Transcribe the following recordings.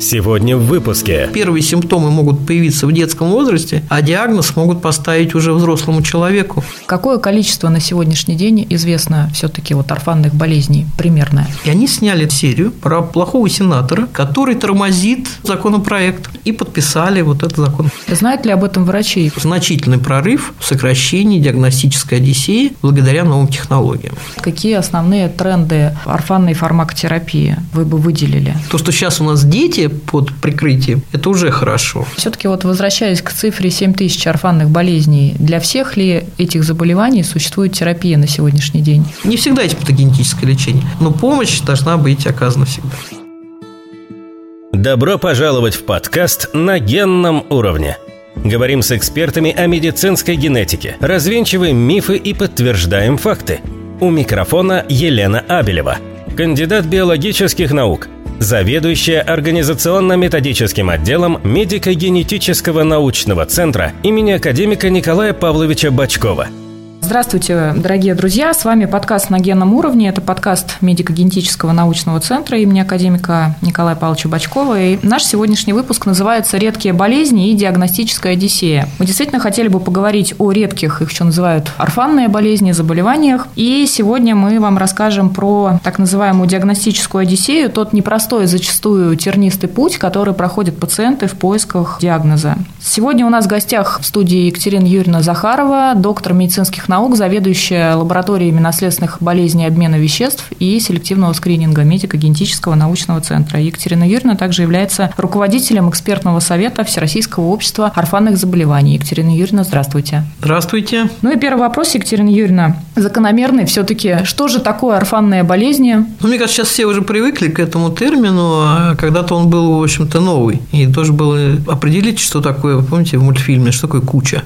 Сегодня в выпуске. Первые симптомы могут появиться в детском возрасте, а диагноз могут поставить уже взрослому человеку. Какое количество на сегодняшний день известно все-таки орфанных болезней примерно? И они сняли серию про плохого сенатора, который тормозит законопроект, и подписали этот закон. Знают ли об этом врачи? Значительный прорыв в сокращении диагностической одиссеи благодаря новым технологиям. Какие основные тренды орфанной фармакотерапии вы бы выделили? То, что сейчас у нас дети под прикрытием, это уже хорошо. Все-таки возвращаясь к цифре 7000 орфанных болезней, для всех ли этих заболеваний существует терапия на сегодняшний день? Не всегда есть патогенетическое лечение, но помощь должна быть оказана всегда. Добро пожаловать в подкаст «На генном уровне». Говорим с экспертами о медицинской генетике, развенчиваем мифы и подтверждаем факты. У микрофона Елена Абелева, кандидат биологических наук, заведующая организационно-методическим отделом Медико-генетического научного центра имени академика Николая Павловича Бочкова. Здравствуйте, дорогие друзья, с вами подкаст «На генном уровне», это подкаст Медико-генетического научного центра имени академика Николая Павловича Бочкова, и наш сегодняшний выпуск называется «Редкие болезни и диагностическая одиссея». Мы действительно хотели бы поговорить о редких, их еще называют орфанные болезни, заболеваниях, и сегодня мы вам расскажем про так называемую диагностическую одиссею, тот непростой, зачастую тернистый путь, который проходят пациенты в поисках диагноза. Сегодня у нас в гостях в студии Екатерина Юрьевна Захарова, доктор медицинских наук, заведующая лабораториями наследственных болезней и обмена веществ и селективного скрининга Медико-генетического научного центра. Екатерина Юрьевна также является руководителем экспертного совета Всероссийского общества орфанных заболеваний. Екатерина Юрьевна, здравствуйте. Здравствуйте. Первый вопрос, Екатерина Юрьевна, закономерный все-таки. Что же такое орфанные болезни? Мне кажется, сейчас все уже привыкли к этому термину, а когда-то он был, в общем-то, новый. И тоже было определить, что такое, вы помните, в мультфильме, что такое куча?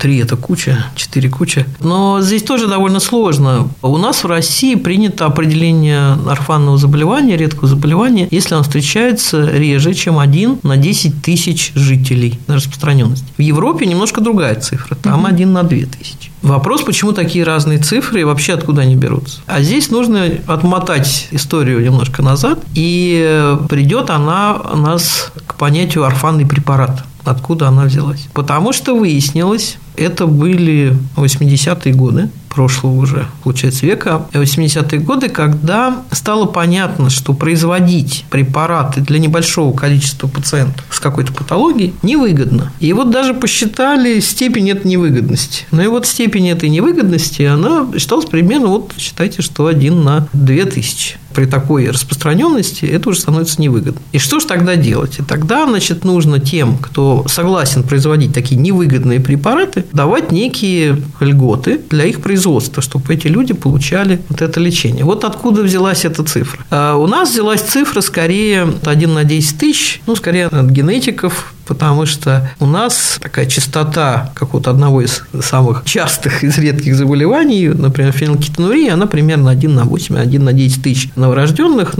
3 – это куча, 4 – куча. Но здесь тоже довольно сложно. У нас в России принято определение орфанного заболевания, редкого заболевания, если оно встречается реже, чем 1 на 10 тысяч жителей на распространенность. В Европе немножко другая цифра, там 1 на 2 тысячи. Вопрос, почему такие разные цифры и вообще откуда они берутся. А здесь нужно отмотать историю немножко назад, и придет она у нас к понятию орфанный препарат. Откуда она взялась? Потому что выяснилось, это были 80-е годы прошлого уже, получается, века, 80-е годы, когда стало понятно, что производить препараты для небольшого количества пациентов с какой-то патологией невыгодно. И даже посчитали степень этой невыгодности. Степень этой невыгодности, она считалась примерно, считайте, что 1 на 2 тысячи. При такой распространенности это уже становится невыгодно. И что же тогда делать? И тогда, нужно тем, кто согласен производить такие невыгодные препараты, давать некие льготы для их производства, чтобы эти люди получали это лечение. Откуда взялась эта цифра? А у нас взялась цифра скорее 1 на 10 тысяч, скорее от генетиков, потому что у нас такая частота какого-то одного из самых частых из редких заболеваний, например, фенилкетонурия, она примерно 1 на 8, 1 на 10 тысяч новорожденных,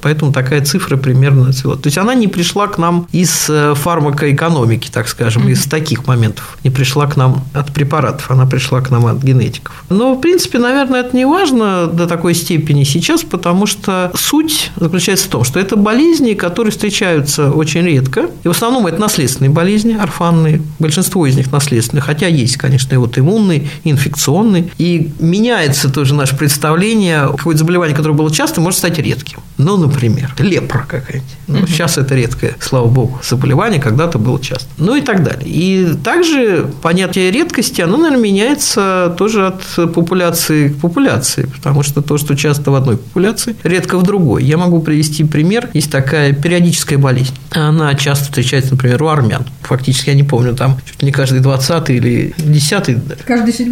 поэтому такая цифра примерно цвела. То есть она не пришла к нам из фармакоэкономики, так скажем, из таких моментов, не пришла к нам от препаратов, она пришла к нам от генетиков. Но, в принципе, наверное, это не важно до такой степени сейчас, потому что суть заключается в том, что это болезни, которые встречаются очень редко. И в основном это наследственные болезни, орфанные, большинство из них наследственные, хотя есть, конечно, и иммунные, и инфекционные. И меняется тоже наше представление, какое-то заболевание, которое было часто, может стать редким. Например, лепра какая-нибудь. Сейчас это редкое, слава богу, заболевание, когда-то было часто. И так далее. И также понятие редкости, оно, наверное, меняется тоже от популяции к популяции, потому что то, что часто в одной популяции, редко в другой. Я могу привести пример. Есть такая периодическая болезнь. Она часто встречается, например, у армян. Фактически, я не помню, там чуть ли не каждый 20-й или 10-й. Каждый 7-й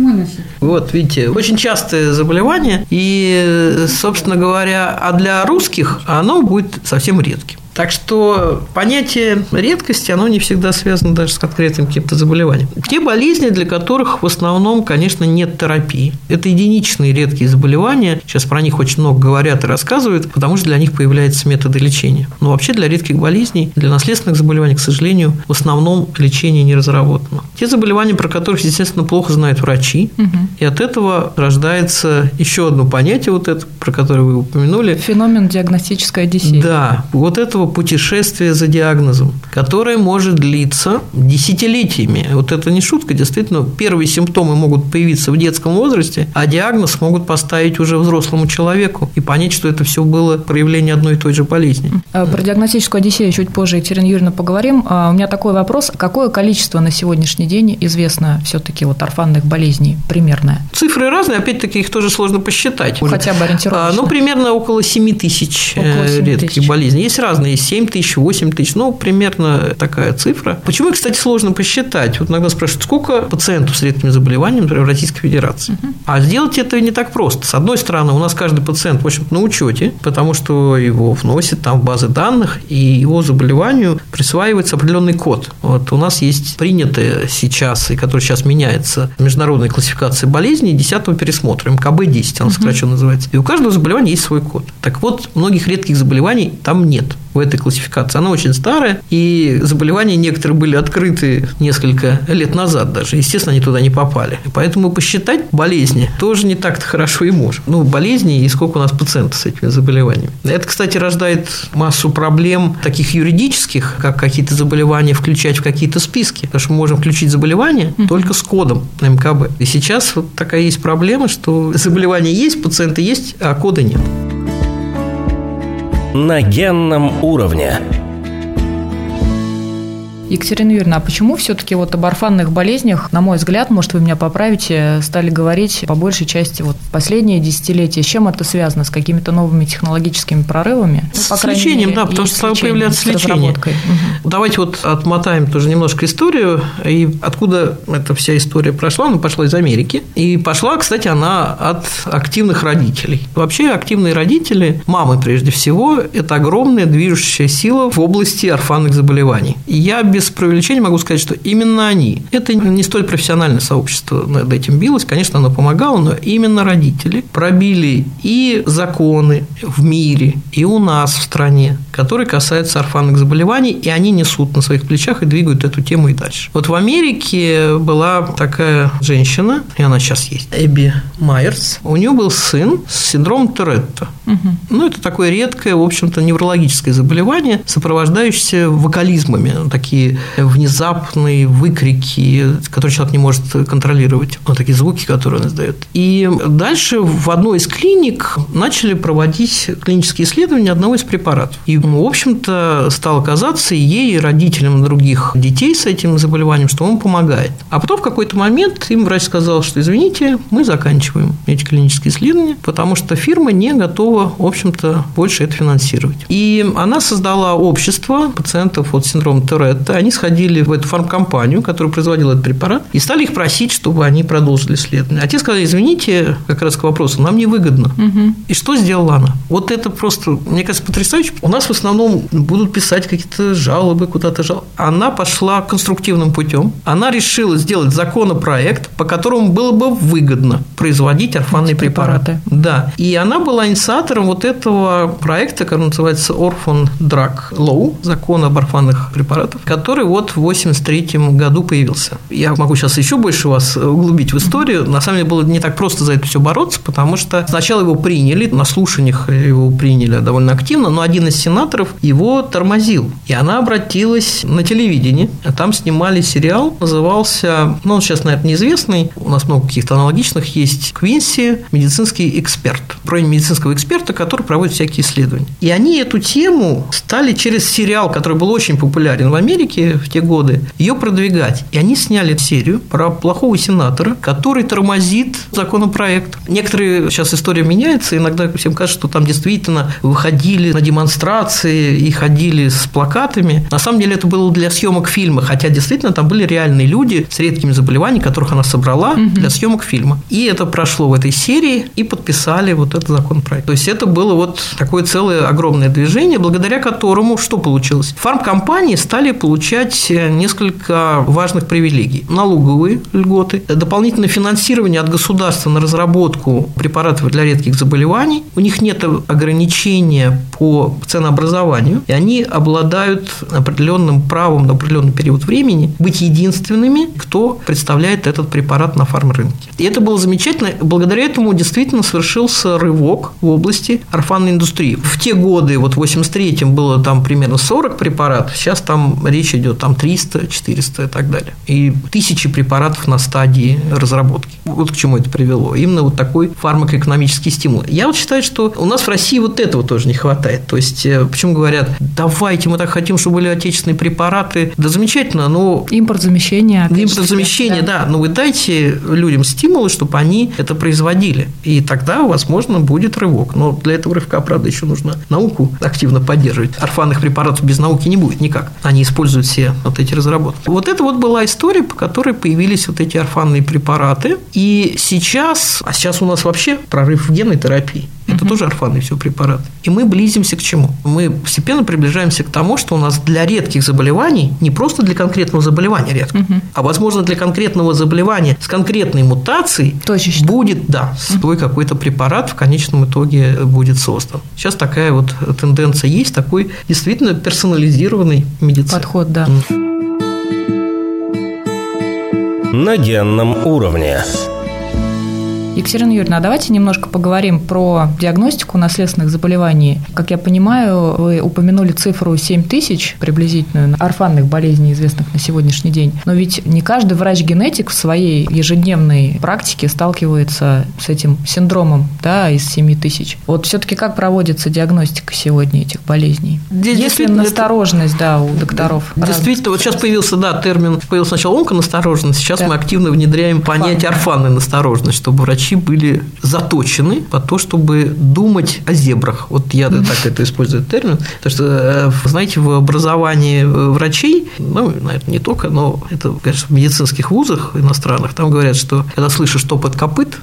носит. Видите, очень частое заболевание, и, собственно говоря, а для русских оно будет совсем редким. Так что понятие редкости, оно не всегда связано даже с конкретным каким-то заболеванием. Те болезни, для которых в основном, конечно, нет терапии. Это единичные редкие заболевания. Сейчас про них очень много говорят и рассказывают, потому что для них появляются методы лечения. Но вообще для редких болезней, для наследственных заболеваний, к сожалению, в основном лечение не разработано. Те заболевания, про которых, естественно, плохо знают врачи. И от этого рождается еще одно понятие, про которое вы упомянули. Феномен диагностической одиссеи. Да, этого такого путешествия за диагнозом, которое может длиться десятилетиями. Вот это не шутка, действительно, первые симптомы могут появиться в детском возрасте, а диагноз могут поставить уже взрослому человеку и понять, что это все было проявление одной и той же болезни. Про диагностическую одиссею чуть позже, Екатерина Юрьевна, поговорим. У меня такой вопрос. Какое количество на сегодняшний день известно все-таки вот орфанных болезней примерное? Цифры разные, опять-таки их тоже сложно посчитать. Хотя бы ориентировочно. Ну, примерно около 7 тысяч редких болезней. Есть разные, 7 тысяч, 8 тысяч, ну, примерно такая цифра. Почему их, кстати, сложно посчитать? Вот иногда спрашивают, сколько пациентов с редкими заболеваниями, например, в Российской Федерации? А сделать это не так просто. С одной стороны, у нас каждый пациент, в общем-то, на учете, потому что его вносят там в базы данных, и его заболеванию присваивается определенный код. Вот у нас есть принятая сейчас, и которая сейчас меняется, международная классификация болезней 10-го пересмотра, МКБ-10, она сокращенно называется. И у каждого заболевания есть свой код. Так вот, многих редких заболеваний там нет в этой классификации. Она очень старая, и заболевания некоторые были открыты несколько лет назад даже. Естественно, они туда не попали. Поэтому посчитать болезни тоже не так-то хорошо и можем. Ну, болезни и сколько у нас пациентов с этими заболеваниями. Это, кстати, рождает массу проблем таких юридических, как какие-то заболевания включать в какие-то списки. Потому что мы можем включить заболевания только с кодом на МКБ. И сейчас вот такая есть проблема, что заболевания есть, пациенты есть, а кода нет. На генном уровне. Екатерина Юрьевна, а почему все-таки вот об орфанных болезнях, на мой взгляд, может, вы меня поправите, стали говорить по большей части вот в последние десятилетия? С чем это связано? С какими-то новыми технологическими прорывами? Ну, по крайней мере, с лечением, да, потому что стало появляться лечение. Давайте вот отмотаем тоже немножко историю, и откуда эта вся история прошла. Она пошла из Америки, и пошла, кстати, она от активных родителей. Вообще активные родители, мамы прежде всего, это огромная движущая сила в области орфанных заболеваний. И я без преувеличения могу сказать, что именно они. Это не столь профессиональное сообщество над этим билось, конечно, оно помогало, но именно родители пробили и законы в мире, и у нас в стране, которые касаются орфанных заболеваний, и они несут на своих плечах и двигают эту тему и дальше. Вот в Америке была такая женщина, и она сейчас есть, Эбби Майерс. У нее был сын с синдромом Туретта. Ну, это такое редкое, в общем-то, неврологическое заболевание, сопровождающееся вокализмами, такие внезапные выкрики, которые человек не может контролировать. Вот такие звуки, которые он издает. И дальше в одной из клиник начали проводить клинические исследования одного из препаратов. И, в общем-то, стало казаться и ей, и родителям других детей с этим заболеванием, что он помогает. А потом в какой-то момент им врач сказал, что, извините, мы заканчиваем эти клинические исследования, потому что фирма не готова, в общем-то, больше это финансировать. И она создала общество пациентов от синдрома Туретта. Они сходили в эту фармкомпанию, которая производила этот препарат, и стали их просить, чтобы они продолжили исследование. А те сказали, извините, как раз к вопросу, нам невыгодно. И что сделала она? Вот это просто, мне кажется, потрясающе. У нас в основном будут писать какие-то жалобы, куда-то жалобы. Она пошла конструктивным путем. Она решила сделать законопроект, по которому было бы выгодно производить орфанные препараты. Да. И она была инициатором вот этого проекта, который называется Orphan Drug Law, закон об орфанных препаратах, который вот в 1983 году появился. Я могу сейчас еще больше вас углубить в историю. На самом деле было не так просто за это все бороться, потому что сначала его приняли, на слушаниях его приняли довольно активно, но один из сенаторов его тормозил. И она обратилась на телевидение. Там снимали сериал, назывался, ну, он сейчас, наверное, неизвестный, у нас много каких-то аналогичных есть, Quincy, медицинский эксперт, про медицинского эксперта, который проводит всякие исследования. И они эту тему стали через сериал, который был очень популярен в Америке, в те годы, ее продвигать. И они сняли серию про плохого сенатора, который тормозит законопроект. Некоторые, сейчас история меняется, иногда всем кажется, что там действительно выходили на демонстрации и ходили с плакатами. На самом деле это было для съемок фильма, хотя действительно там были реальные люди с редкими заболеваниями, которых она собрала для съемок фильма. И это прошло в этой серии, и подписали вот этот законопроект. То есть это было вот такое целое огромное движение, благодаря которому что получилось? Фармкомпании стали получать получать несколько важных привилегий. Налоговые льготы, дополнительное финансирование от государства на разработку препаратов для редких заболеваний. У них нет ограничения по ценообразованию, и они обладают определенным правом на определенный период времени быть единственными, кто представляет этот препарат на фармрынке. И это было замечательно. Благодаря этому действительно совершился рывок в области орфанной индустрии. В те годы, вот в 1983-м было там примерно 40 препаратов, сейчас там речь идет там 300, 400 и так далее. И тысячи препаратов на стадии разработки. Вот к чему это привело. Именно вот такой фармакоэкономический стимул. Я вот считаю, что у нас в России вот этого тоже не хватает. То есть, почему говорят, давайте, мы так хотим, чтобы были отечественные препараты. Да замечательно, но... Импортзамещение. Импортзамещение, да. Но вы дайте людям стимулы, чтобы они это производили. И тогда, возможно, будет рывок. Но для этого рывка, правда, еще нужно науку активно поддерживать. Орфанных препаратов без науки не будет никак. Они используют все вот эти разработки. Вот это вот была история, по которой появились вот эти орфанные препараты. И сейчас, а сейчас у нас вообще прорыв в генной терапии. Это тоже орфанные все препараты. И мы близимся к чему? Мы постепенно приближаемся к тому, что у нас для редких заболеваний, не просто для конкретного заболевания редко, а, возможно, для конкретного заболевания с конкретной мутацией точечно будет, да, свой какой-то препарат в конечном итоге будет создан. Сейчас такая вот тенденция есть, такой действительно персонализированный медицинский подход, да. На генном уровне. Екатерина Юрьевна, а давайте немножко поговорим про диагностику наследственных заболеваний. Как я понимаю, вы упомянули цифру 7000 приблизительную орфанных болезней, известных на сегодняшний день. Но ведь не каждый врач-генетик в своей ежедневной практике сталкивается с этим синдромом, да, из 7000. Вот все-таки как проводится диагностика сегодня этих болезней? Есть ли настороженность, да, у докторов? Действительно, вот сейчас появился, да, термин, появился сначала онконастороженность, сейчас мы активно внедряем понятие орфанной настороженности, чтобы врачи были заточены по то, чтобы думать о зебрах. Вот я так это использую термин, потому что, знаете, в образовании врачей, ну, наверное, не только, но это, конечно, в медицинских вузах иностранных, там говорят, что когда слышишь топот копыт,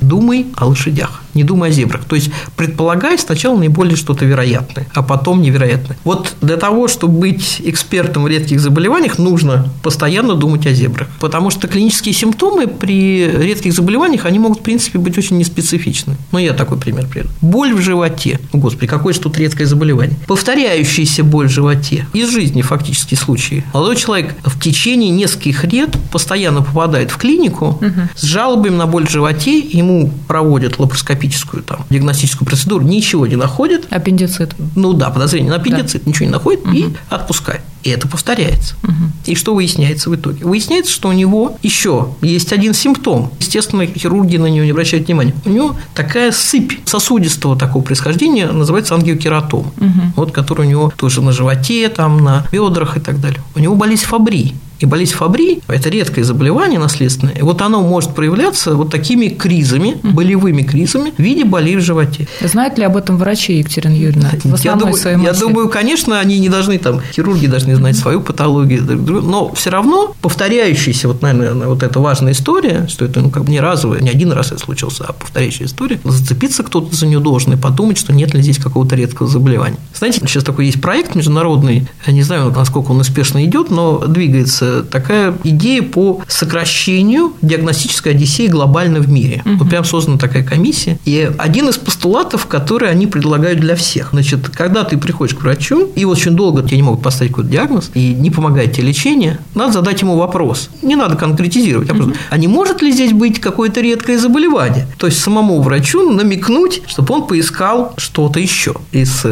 думай о лошадях, не думай о зебрах. То есть, предполагай сначала наиболее что-то вероятное, а потом невероятное. Вот для того, чтобы быть экспертом в редких заболеваниях, нужно постоянно думать о зебрах, потому что клинические симптомы при редких заболеваниях, они могут, в принципе, быть очень неспецифичны. Но я такой пример приведу. Боль в животе. Господи, какое же тут редкое заболевание. Повторяющаяся боль в животе. Из жизни фактически случаи. Молодой человек в течение нескольких лет постоянно попадает в клинику с жалобами на боль в животе, ему проводят лапароскопическую там диагностическую процедуру, ничего не находят. Аппендицит. Ну да, подозрение на аппендицит, да. Ничего не находит и отпускает. И это повторяется. И что выясняется в итоге? Выясняется, что у него еще есть один симптом. Естественно, хирурги на него не обращают внимания. У него такая сыпь сосудистого такого происхождения, называется ангиокератома, вот, которая у него тоже на животе, там, на бедрах и так далее. У него болезнь Фабри. И болезнь Фабри – это редкое заболевание наследственное. И вот оно может проявляться вот такими кризами, болевыми кризами в виде болей в животе. Знают ли об этом врачи, Екатерина Юрьевна? Я думаю, конечно, они не должны, там, хирурги должны знать свою патологию, но все равно повторяющаяся, вот, наверное, вот эта важная история, что это, ну, как бы не разовая, не один раз это случилось, а повторяющая история, зацепиться кто-то за нее должен и подумать, что нет ли здесь какого-то редкого заболевания. Знаете, сейчас такой есть проект международный, я не знаю, насколько он успешно идет, но двигается такая идея по сокращению диагностической одиссеи глобально в мире. Вот прям создана такая комиссия. И один из постулатов, который они предлагают для всех. Значит, когда ты приходишь к врачу, и очень долго тебе не могут поставить какой-то диагноз, и не помогает тебе лечение, надо задать ему вопрос. Не надо конкретизировать. А не может ли здесь быть какое-то редкое заболевание? То есть, самому врачу намекнуть, чтобы он поискал что-то еще из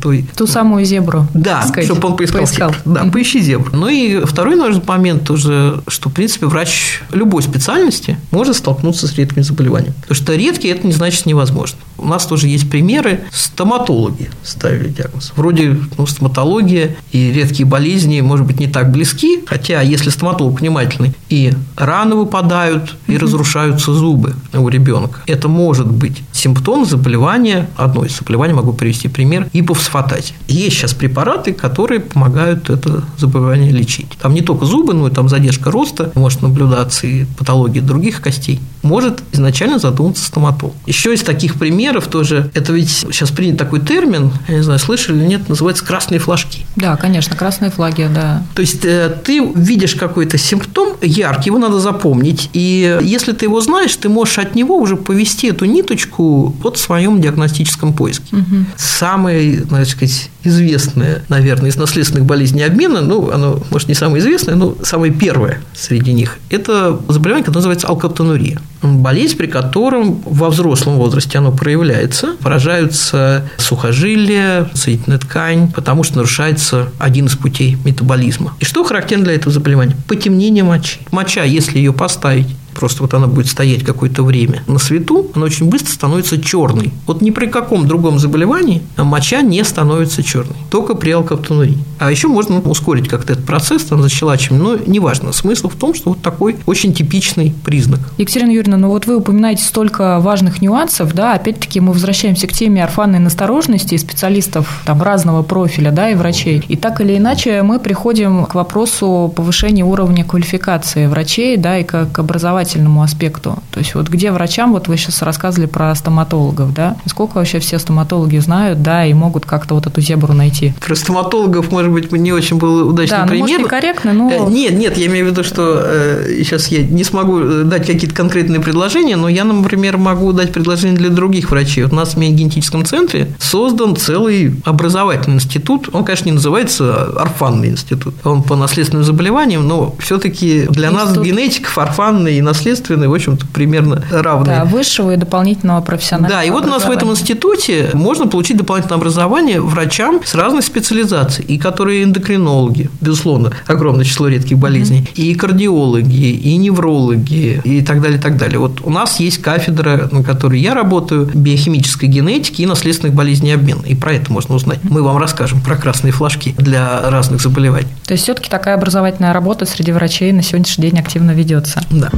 той... Ту самую зебру. Да, сказать, чтобы он поискал. Зебру. Да, поищи зебру. Ну, и второй, наверное, момент уже, что, в принципе, врач любой специальности может столкнуться с редким заболеванием. Потому что редкие – это не значит невозможно. У нас тоже есть примеры. Стоматологи ставили диагноз. Вроде, ну, стоматология и редкие болезни, может быть, не так близки, хотя, если стоматолог внимательный, и раны выпадают, и разрушаются зубы у ребенка. Это может быть симптом заболевания, одно из заболеваний, могу привести пример, гипофосфатазия. Есть сейчас препараты, которые помогают это заболевание лечить. Там не только зубы, но и там задержка роста, может наблюдаться и патология других костей. Может изначально задуматься стоматолог. Еще из таких примеров примеров тоже. Это ведь сейчас принят такой термин, я не знаю, слышали или нет, называется красные флажки. Да, конечно, красные флаги, да. То есть ты видишь какой-то симптом яркий, его надо запомнить. И если ты его знаешь, ты можешь от него уже повести эту ниточку вот в своем диагностическом поиске. Угу. Самое, так сказать, известное, наверное, из наследственных болезней обмена, ну, оно, может, не самое известное, но самое первое среди них, это заболевание, которое называется алкаптонурия. Болезнь, при котором во взрослом возрасте оно проявляется, поражаются сухожилия, соединительная ткань, потому что нарушается один из путей метаболизма. И что характерно для этого заболевания? Потемнение мочи. Моча, если ее поставить, просто вот она будет стоять какое-то время на свету, она очень быстро становится черной. Вот ни при каком другом заболевании моча не становится черной, только при алкоптонурии. А еще можно ускорить как-то этот процесс, там, защелачиваем, но неважно. Смысл в том, что вот такой очень типичный признак. Екатерина Юрьевна, ну вот вы упоминаете столько важных нюансов, да, опять-таки мы возвращаемся к теме орфанной насторожности и специалистов там разного профиля, да, и врачей. И так или иначе мы приходим к вопросу повышения уровня квалификации врачей, да, и как образования аспекту. То есть вот где врачам, вот вы сейчас рассказывали про стоматологов, да? Сколько вообще все стоматологи знают, да, и могут как-то вот эту зебру найти? Про стоматологов, может быть, не очень был удачный пример. Да, ну, может, некорректно, но… Нет, я имею в виду, что сейчас я не смогу дать какие-то конкретные предложения, но я, например, могу дать предложения для других врачей. Вот у нас в Медико-генетическом центре создан целый образовательный институт. Он, конечно, не называется орфанный институт. Он по наследственным заболеваниям, но все-таки для институт. Нас, генетиков, орфанный и наследственные, в общем-то, примерно равные. Да, высшего и дополнительного профессионального. Да, и вот у нас в этом институте можно получить дополнительное образование врачам с разных специализаций, и которые эндокринологи, безусловно, огромное число редких болезней, и кардиологи, и неврологи, и так далее, так далее. Вот у нас есть кафедра, на которой я работаю, биохимической генетики и наследственных болезней обмена, и про это можно узнать. Мы вам расскажем про красные флажки для разных заболеваний. То есть все-таки такая образовательная работа среди врачей на сегодняшний день активно ведется. Да.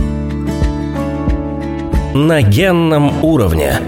На генном уровне.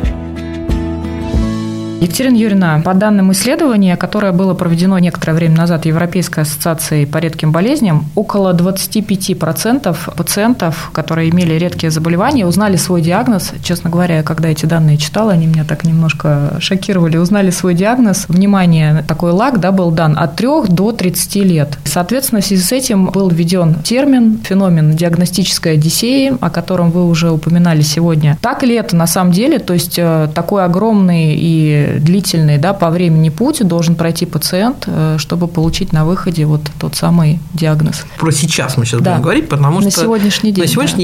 Екатерина Юрьевна, по данным исследования, которое было проведено некоторое время назад Европейской ассоциацией по редким болезням, около 25% пациентов, которые имели редкие заболевания, узнали свой диагноз. Честно говоря, когда эти данные читала, они меня так немножко шокировали. Узнали свой диагноз. Внимание, такой лаг, да, был дан от 3 до 30 лет. Соответственно, в связи с этим был введен термин, феномен диагностической одиссеи, о котором вы уже упоминали сегодня. Так ли это на самом деле? То есть такой огромный и длительный, да, по времени путь должен пройти пациент, чтобы получить на выходе вот тот самый диагноз. Про сейчас мы сейчас будем говорить, потому что… На сегодняшний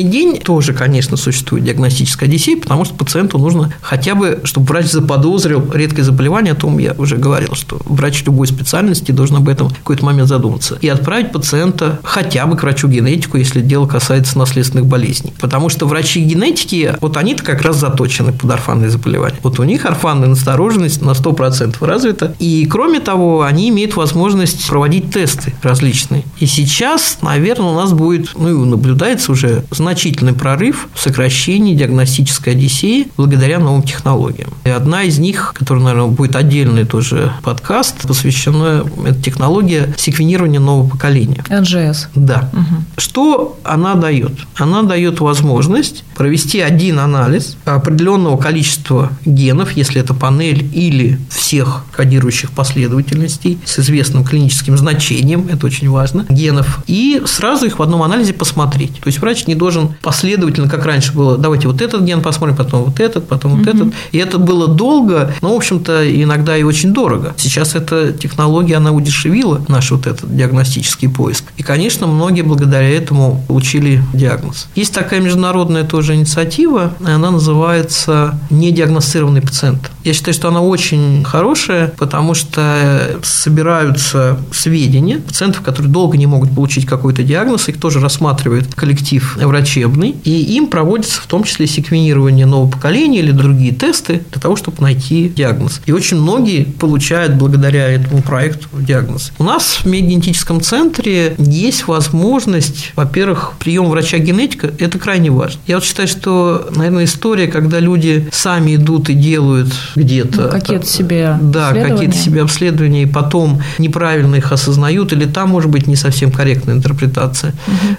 день тоже, конечно, существует диагностическая одиссея, потому что пациенту нужно хотя бы, чтобы врач заподозрил редкое заболевание, о том я уже говорил, что врач любой специальности должен об этом в какой-то момент задуматься, и отправить пациента хотя бы к врачу-генетику, если дело касается наследственных болезней. Потому что врачи-генетики, вот они-то как раз заточены под орфанные заболевания. Вот у них орфанная настороженность на 100% развита. И, кроме того, они имеют возможность проводить тесты различные. И сейчас, наверное, у нас будет, ну, и наблюдается уже значительный прорыв в сокращении диагностической одиссеи благодаря новым технологиям. И одна из них, которая, наверное, будет отдельный тоже подкаст, посвящена этой технологии секвенирования нового поколения. NGS. Да. Угу. Что она дает? Она дает возможность провести один анализ определенного количества генов, если это панель или всех кодирующих последовательностей с известным клиническим значением, это очень важно, генов, и сразу их в одном анализе посмотреть. То есть врач не должен последовательно, как раньше было, давайте вот этот ген посмотрим, потом вот этот, потом вот этот. И это было долго, но, в общем-то, иногда и очень дорого. Сейчас эта технология, она удешевила наш вот этот диагностический поиск. И, конечно, многие благодаря этому получили диагноз. Есть такая международная тоже инициатива, она называется «Недиагностированный пациент». Я считаю, что она очень хорошая, потому что собираются сведения пациентов, которые долго не могут получить какой-то диагноз, их тоже рассматривает коллектив врачебный, и им проводится в том числе секвенирование нового поколения или другие тесты для того, чтобы найти диагноз. И очень многие получают благодаря этому проекту диагноз. У нас в Медико-генетическом центре есть возможность, во-первых, прием врача-генетика – это крайне важно. Я вот считаю, что, наверное, история, когда люди сами идут и делают где-то какие-то себе обследования, и потом неправильно их осознают, или там может быть не совсем корректная интерпретация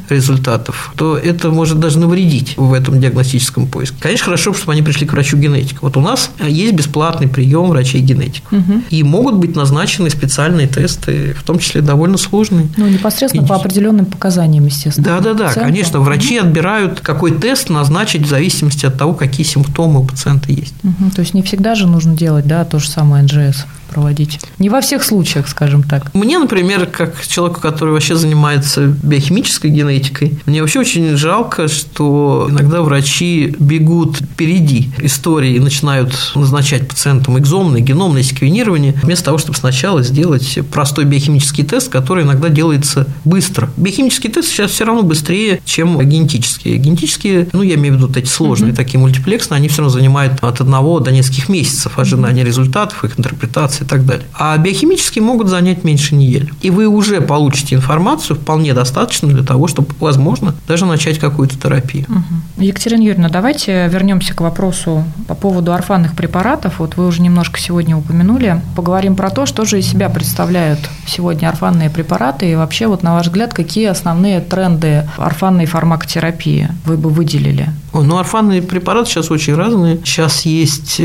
результатов, то это может даже навредить в этом диагностическом поиске. Конечно, хорошо, чтобы они пришли к врачу-генетику. Вот у нас есть бесплатный прием врачей-генетиков, и могут быть назначены специальные тесты, в том числе довольно сложные. Ну, непосредственно по определенным показаниям, естественно. Да-да-да, конечно, врачи отбирают, какой тест назначить в зависимости от того, какие симптомы у пациента есть. То есть не всегда же нужно делать, да, то же самое НГС проводить. Не во всех случаях, скажем так. Мне, например, как человеку, который вообще занимается биохимической генетикой, мне вообще очень жалко, что иногда врачи бегут впереди истории и начинают назначать пациентам экзомное, геномное секвенирование, вместо того, чтобы сначала сделать простой биохимический тест, который иногда делается быстро. Биохимический тест сейчас все равно быстрее, чем генетические. Генетические, ну, я имею в виду эти сложные, такие мультиплексные, они все равно занимают от 1 до нескольких месяцев ожидания результатов, их интерпретации и так далее. А биохимические могут занять меньше недели. И вы уже получите информацию вполне достаточно для того, чтобы, возможно, даже начать какую-то терапию. Екатерина Юрьевна, давайте вернемся к вопросу по поводу орфанных препаратов. Вот вы уже немножко сегодня упомянули. Поговорим про то, что же из себя представляют сегодня орфанные препараты и вообще, вот, на ваш взгляд, какие основные тренды орфанной фармакотерапии вы бы выделили? Ну, орфанные препараты сейчас очень разные. Сейчас есть,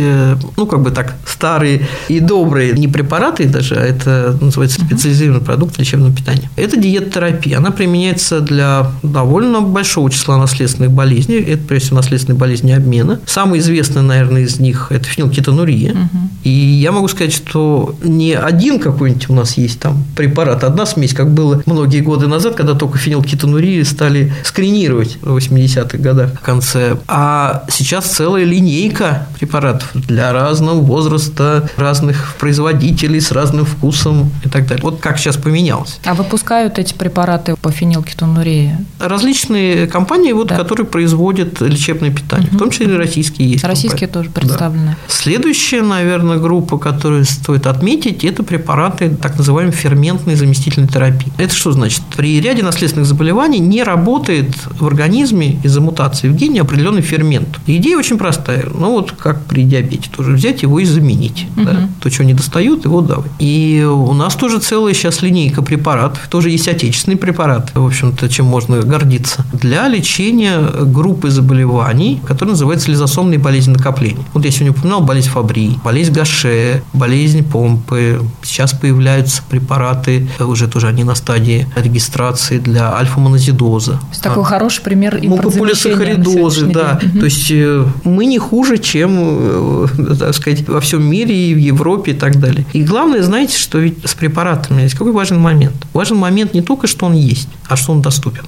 ну, как бы так, старые и добрые, не препараты даже, а это называется специализированный продукт лечебного питания. Это диеттерапия. Она применяется для довольно большого числа наследственных болезней. Это, прежде всего, наследственные болезни обмена. Самые известные, наверное, из них – это фенилкетонурия. И я могу сказать, что не один какой-нибудь у нас есть там препарат, одна смесь, как было многие годы назад, когда только фенилкетонурии стали скринировать в 80-х годах в конце. А сейчас целая линейка препаратов для разного возраста, разных производителей с разным вкусом и так далее. Вот как сейчас поменялось. А выпускают эти препараты по фенилкетонурии? Различные компании, вот, которые производят лечебное питание, в том числе и российские есть. Российские компании тоже представлены. Да. Следующая, наверное, группа, которую стоит отметить, это препараты так называемой ферментной заместительной терапии. Это что значит? При ряде наследственных заболеваний не работает в организме из-за мутации в гене определенный фермент. Идея очень простая. Ну, вот как при диабете тоже. Взять его и заменить. Да? То, чего не достают, его давать. И у нас тоже целая сейчас линейка препаратов. Тоже есть отечественные препараты, в общем-то, чем можно гордиться. Для лечения группы заболеваний, которые называются лизосомные болезни накопления. Вот я сегодня упоминал болезнь Фабри, болезнь Гаше, болезнь Помпы. Сейчас появляются препараты, уже тоже они на стадии регистрации для альфа-моназидоза. То есть, такой хороший пример и мукополисахаридозы. Да, то есть мы не хуже, чем, так сказать, во всем мире и в Европе и так далее. И главное, знаете, что ведь с препаратами есть какой важный момент. Важен момент не только, что он есть, а что он доступен.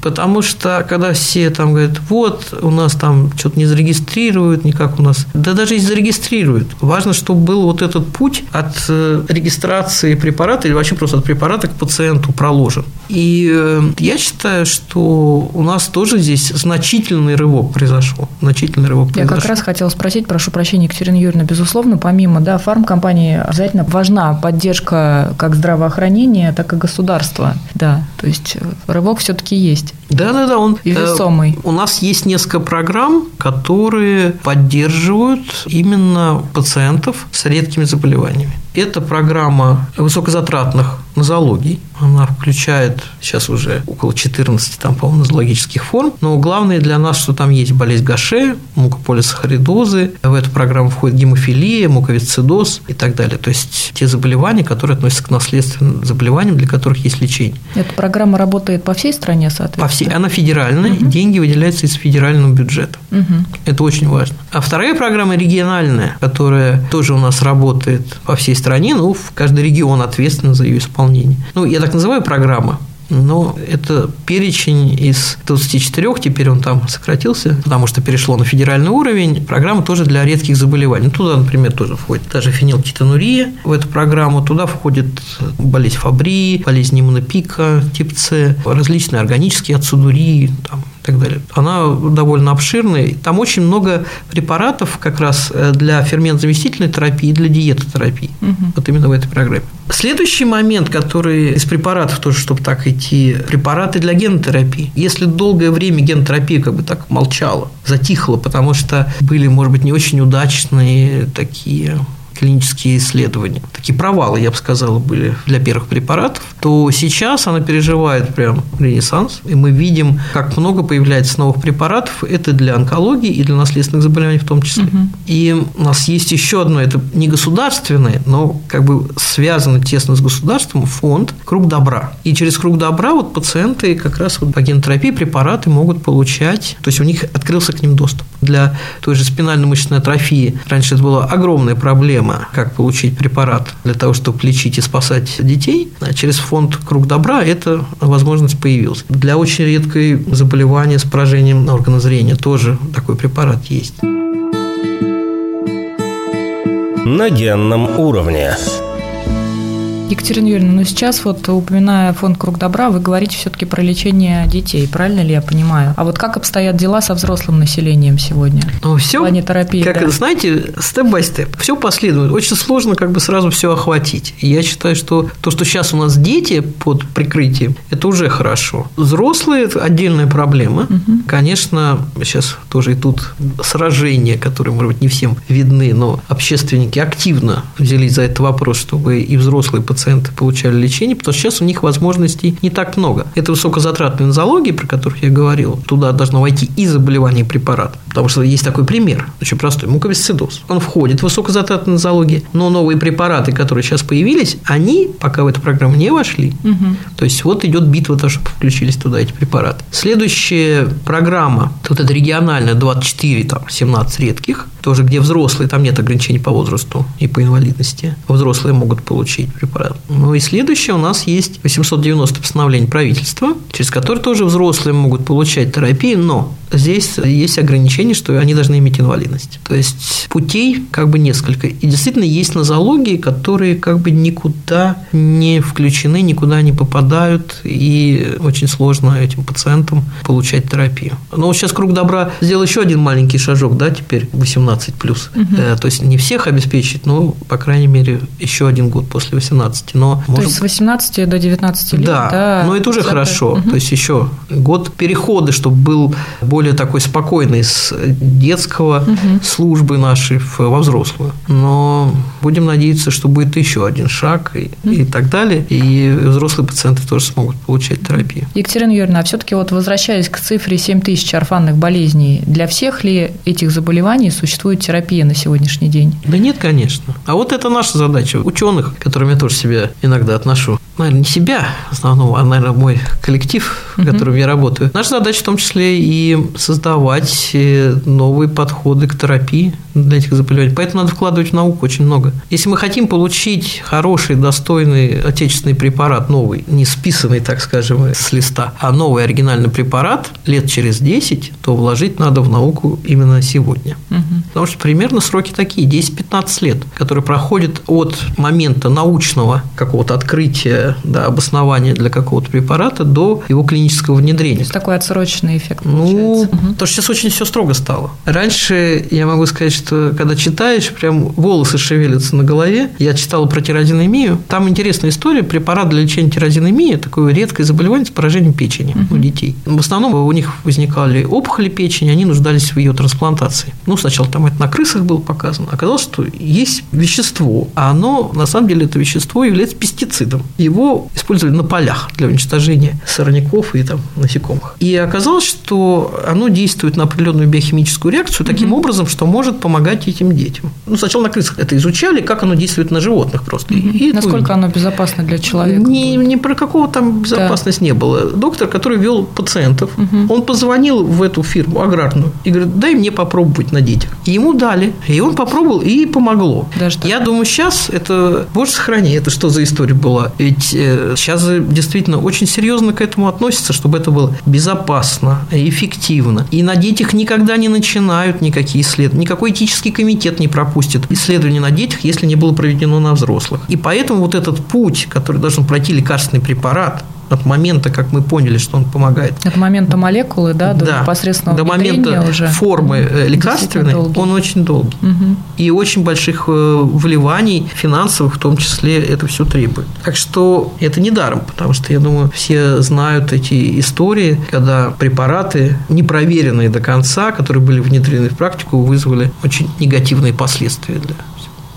Потому что, когда все там говорят, вот, у нас там что-то не зарегистрируют, никак у нас… Да даже и зарегистрируют. Важно, чтобы был вот этот путь от регистрации препарата или вообще просто от препарата к пациенту проложен. И я считаю, что у нас тоже здесь значительный рывок произошел. Я как раз хотела спросить, прошу прощения, Екатерина Юрьевна, безусловно, помимо фармкомпании обязательно важна поддержка как здравоохранения, так и государства. Да, то есть рывок все-таки есть. Да-да-да, он и весомый. У нас есть несколько программ, которые поддерживают именно пациентов с редкими заболеваниями. Это программа высокозатратных нозологий. Она включает сейчас уже около 14, там, по-моему, нозологических форм. Но главное для нас, что там есть болезнь Гаше, мукополисахаридозы. В эту программу входит гемофилия, муковисцидоз и так далее. То есть те заболевания, которые относятся к наследственным заболеваниям, для которых есть лечение. Эта программа работает по всей стране, соответственно? По всей. Она федеральная. Деньги выделяются из федерального бюджета. Это очень важно. А вторая программа региональная, которая тоже у нас работает по всей стране. Ну, в каждый регион ответственен за ее исполнение. Ну, я так называю программа. Но это перечень из 24, теперь он там сократился, потому что перешло на федеральный уровень. Программа тоже для редких заболеваний. Туда, например, тоже входит та же фенилкетонурия в эту программу. Туда входит болезнь Фабри, болезнь Пика, тип С, различные органические ацидурии, там, и так далее. Она довольно обширная. Там очень много препаратов как раз для ферментозаместительной терапии, для диетотерапии. Вот именно в этой программе. Следующий момент, который из препаратов тоже, чтобы так идти, препараты для генотерапии. Если долгое время генотерапия как бы так молчала, затихла, потому что были, может быть, не очень удачные такие клинические исследования, такие провалы, я бы сказала, были для первых препаратов, то сейчас она переживает прям ренессанс, и мы видим, как много появляется новых препаратов, это для онкологии и для наследственных заболеваний в том числе. Угу. И у нас есть еще одно, это не государственное, но как бы связано тесно с государством, фонд «Круг добра». И через «Круг добра» вот пациенты как раз вот по генотерапии препараты могут получать, то есть у них открылся к ним доступ. Для той же спинально-мышечной атрофии раньше это была огромная проблема, как получить препарат для того, чтобы лечить и спасать детей, а через фонд «Круг добра» эта возможность появилась. Для очень редкого заболевания с поражением органа зрения тоже такой препарат есть. На генном уровне. Екатерина Юрьевна, но сейчас вот, упоминая фонд «Круг добра», вы говорите все-таки про лечение детей, правильно ли я понимаю? А вот как обстоят дела со взрослым населением сегодня? Ну, все, в плане терапии, как да? Знаете, степ-бай-степ, все последует. Очень сложно как бы сразу все охватить. Я считаю, что то, что сейчас у нас дети под прикрытием, это уже хорошо. Взрослые – это отдельная проблема. Угу. Конечно, сейчас тоже идут сражения, которые, может быть, не всем видны, но общественники активно взялись за этот вопрос, чтобы и взрослые пациенты получали лечение, потому что сейчас у них возможностей не так много. Это высокозатратные нозологии, про которых я говорил, туда должно войти и заболевание препарата, потому что есть такой пример, очень простой, муковисцидоз. Он входит в высокозатратные нозологии, но новые препараты, которые сейчас появились, они пока в эту программу не вошли. Угу. То есть вот идет битва, то, чтобы включились туда эти препараты. Следующая программа, вот эта региональная, 24, там, 17 редких, тоже где взрослые, там нет ограничений по возрасту и по инвалидности, взрослые могут получить препарат. Ну и следующее у нас есть 890 постановлений правительства, через которые тоже взрослые могут получать терапию, но здесь есть ограничение, что они должны иметь инвалидность. То есть путей как бы несколько. И действительно есть нозологии, которые как бы никуда не включены, никуда не попадают, и очень сложно этим пациентам получать терапию. Но вот сейчас «Круг добра» сделал еще один маленький шажок, да, теперь 18+. Угу. То есть не всех обеспечить, но, по крайней мере, еще один год после 18. Но, то есть с 18 до 19 лет? Да, да, но это уже хорошо. Угу. То есть еще год перехода, чтобы был более такой спокойный с детского службы нашей во взрослую. Но будем надеяться, что будет еще один шаг и так далее, и взрослые пациенты тоже смогут получать терапию. Екатерина Юрьевна, а все-таки вот возвращаясь к цифре 7000 орфанных болезней, для всех ли этих заболеваний существует терапия на сегодняшний день? Да нет, конечно. А вот это наша задача ученых, к которым я тоже себя иногда отношу. Наверное, не себя в основном, а, наверное, мой коллектив, в котором я работаю. Наша задача в том числе и создавать новые подходы к терапии для этих заболеваний. Поэтому надо вкладывать в науку очень много. Если мы хотим получить хороший, достойный отечественный препарат, новый, не списанный, так скажем, с листа, а новый оригинальный препарат лет через 10, то вложить надо в науку именно сегодня. Потому что примерно сроки такие, 10-15 лет, которые проходят от момента научного какого-то открытия, да, обоснования для какого-то препарата до его клинического внедрения. То есть такой отсроченный эффект получается. Ну, потому что сейчас очень все строго стало. Раньше, я могу сказать, что когда читаешь, прям волосы шевелятся на голове. Я читал про тирозинемию. Там интересная история. Препарат для лечения тирозинемии – такое редкое заболевание с поражением печени у детей. В основном у них возникали опухоли печени, они нуждались в ее трансплантации. Ну, сначала там это на крысах было показано. Оказалось, что есть вещество, а оно, на самом деле, это вещество является пестицидом. Его использовали на полях для уничтожения сорняков и там насекомых. И оказалось, что оно действует на определенную биохимическую реакцию таким образом, что может помогать этим детям. Ну, сначала на крысах это изучали, как оно действует на животных просто. И насколько оно безопасно для человека? Ни про какого там безопасность не было. Доктор, который вел пациентов, он позвонил в эту фирму аграрную и говорит, дай мне попробовать на детях. И ему дали, и он попробовал, и помогло. Я думаю, сейчас это, боже сохрани, это что за история была? Ведь сейчас действительно очень серьезно к этому относятся, чтобы это было безопасно, эффективно. И на детях никогда не начинают никакие исследования, никакой этический комитет не пропустит исследования на детях, если не было проведено на взрослых. И поэтому вот этот путь, который должен пройти лекарственный препарат, от момента, как мы поняли, что он помогает. От момента молекулы, да, до непосредственного внедрения уже. До момента формы лекарственной он очень долгий. Угу. И очень больших вливаний финансовых в том числе это все требует. Так что это не даром, потому что, я думаю, все знают эти истории, когда препараты, непроверенные до конца, которые были внедрены в практику, вызвали очень негативные последствия для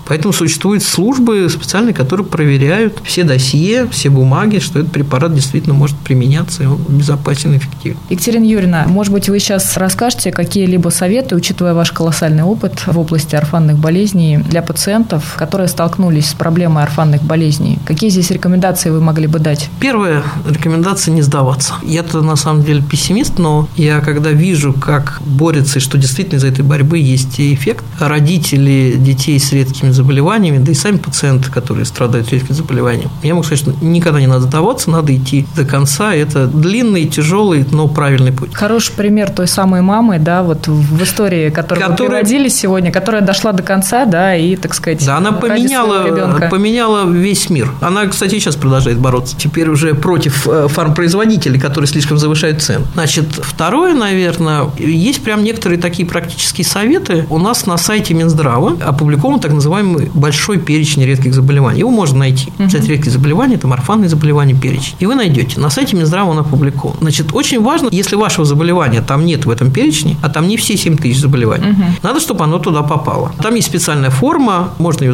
Поэтому существуют службы специальные, которые проверяют все досье, все бумаги, что этот препарат действительно может применяться, и он безопасен и эффективен. Екатерина Юрьевна, может быть, вы сейчас расскажете какие-либо советы, учитывая ваш колоссальный опыт в области орфанных болезней для пациентов, которые столкнулись с проблемой орфанных болезней? Какие здесь рекомендации вы могли бы дать? Первая рекомендация – не сдаваться. Я-то на самом деле пессимист, но я когда вижу, как борются и что действительно из-за этой борьбы есть эффект, родители детей с редкими заболеваниями, да и сами пациенты, которые страдают редкими заболеваниями, я могу сказать, что никогда не надо сдаваться, надо идти до конца. Это длинный, тяжелый, но правильный путь. Хороший пример той самой мамы, да, вот в истории, которую вы приводили сегодня, которая дошла до конца, да, и, так сказать, да, она поменяла весь мир. Она, кстати, сейчас продолжает бороться. Теперь уже против фармпроизводителей, которые слишком завышают цены. Значит, второе, наверное, есть прям некоторые такие практические советы. У нас на сайте Минздрава опубликован так называемый большой перечень редких заболеваний. Его можно найти. Кстати, редкие заболевания, там орфанные заболевания, перечень. И вы найдете. На сайте Минздрава он опубликован. Значит, очень важно, если вашего заболевания там нет в этом перечне, а там не все 7 тысяч заболеваний, надо, чтобы оно туда попало. Там есть специальная форма, можно ее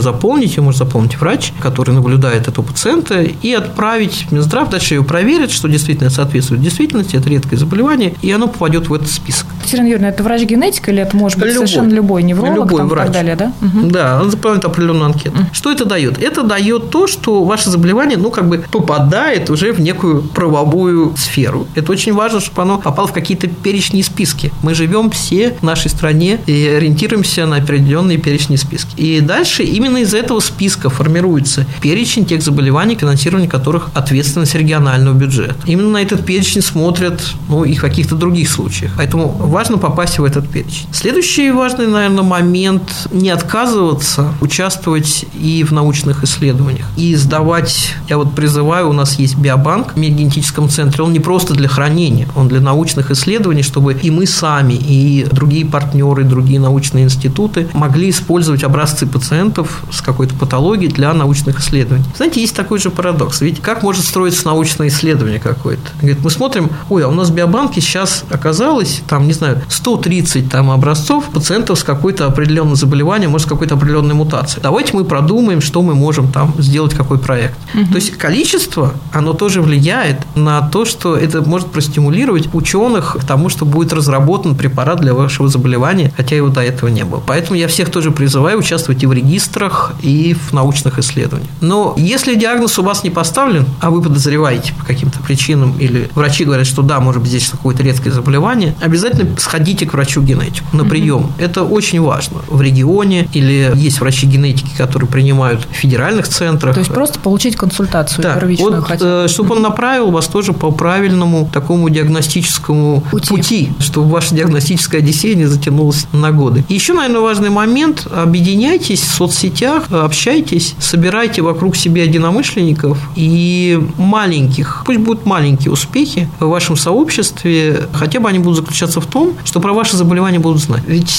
может заполнить врач, который наблюдает этого пациента, и отправить в Минздрав, дальше ее проверят, что действительно соответствует действительности, это редкое заболевание, и оно попадет в этот список. Екатерина Юрьевна, это врач-генетик или это может быть совершенно любой невролог? Любой там, врач. И так далее, да? Да, он заполняет определенную анкету. Что это дает? Это дает то, что ваше заболевание, ну, как бы попадает уже в некую правовую сферу. Это очень важно, чтобы оно попало в какие-то перечни и списки. Мы живем все в нашей стране и ориентируемся на определенные перечни и списки. И дальше именно из этого списка формируется перечень тех заболеваний, финансирование которых ответственность регионального бюджета. Именно на этот перечень смотрят, ну, и в каких-то других случаях. Поэтому важно попасть в этот перечень. Следующий важный, наверное, момент – не отказываться участвовать и в научных исследованиях. И сдавать, я вот призываю, у нас есть биобанк в Медико-генетическом центре, он не просто для хранения, он для научных исследований, чтобы и мы сами, и другие партнеры, другие научные институты могли использовать образцы пациентов с какой-то патологией для научных исследований. Знаете, есть такой же парадокс. Ведь как может строиться научное исследование какое-то? Говорит, мы смотрим, ой, а у нас в биобанке сейчас оказалось, там, не знаю, 130 там образцов пациентов с какой-то определенным заболеванием, может, с какой-то определенной мутацией. Давайте мы продумаем, что мы можем там сделать, какой проект. То есть количество, оно тоже влияет на то, что это может простимулировать ученых к тому, что будет разработан препарат для вашего заболевания, хотя его до этого не было. Поэтому я всех тоже призываю участвовать и в регистрах, и в научных исследованиях. Но если диагноз у вас не поставлен, а вы подозреваете по каким-то причинам, или врачи говорят, что да, может быть, здесь какое-то редкое заболевание, обязательно сходите к врачу-генетику на прием. Это очень важно. В регионе или есть врачи-генетики, которые принимают в федеральных центрах. То есть просто получить консультацию первичную хотя бы. Чтобы он направил вас тоже по правильному такому диагностическому пути, чтобы ваша диагностическая одиссея не затянулась на годы. Еще, наверное, важный момент – объединяйтесь в соцсетях, общайтесь, собирайте вокруг себя единомышленников и маленьких, пусть будут маленькие успехи в вашем сообществе, хотя бы они будут заключаться в том, что про ваше заболевание будут знать. Ведь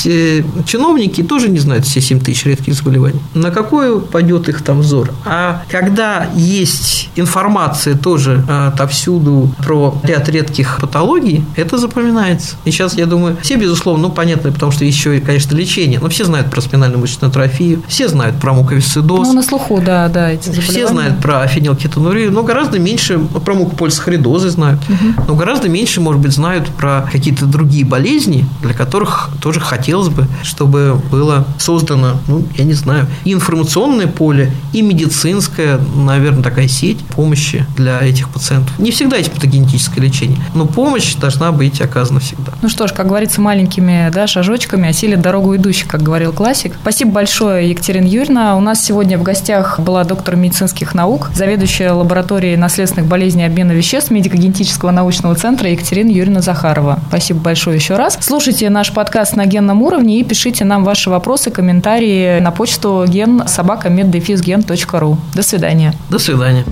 чиновники тоже не знают все 7 тысяч редких заболеваний. На какой пойдет их там взор? А когда есть информация тоже отовсюду про ряд редких патологий, это запоминается. И сейчас, я думаю, все, безусловно, ну, понятно, потому что еще, конечно, лечение, но все знают про спинально-мышечную атрофию, все знают про муковисцидоз. Ну, на слуху, да, эти заболевания. Все знают про фенилкетонурию, но гораздо меньше про мукополисахаридозы знают, но гораздо меньше, может быть, знают про какие-то другие болезни, для которых тоже хотелось бы, чтобы было создано, ну, я не знаю, и информационное поле, и медицинская, наверное, такая сеть помощи для этих пациентов. Не всегда есть патогенетическое лечение, но помощь должна быть оказана всегда. Ну что ж, как говорится, маленькими шажочками осилит дорогу идущих, как говорил классик. Спасибо большое, Екатерина Юрьевна. У нас сегодня в гостях была доктор медицинских наук, заведующая лабораторией наследственных болезней и обмена веществ Медико-генетического научного центра Екатерина Юрьевна Захарова. Спасибо большое еще раз. Слушайте наш подкаст на генном уровне и пишите нам ваши вопросы, комментарии на почту gen@med-gen.ru. До свидания. До свидания.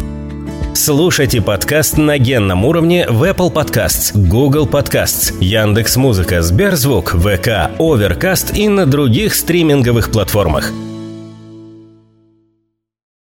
Слушайте подкаст на генном уровне в Apple Podcasts, Google Podcasts, Яндекс.Музыка, Сберзвук, ВК, Overcast и на других стриминговых платформах.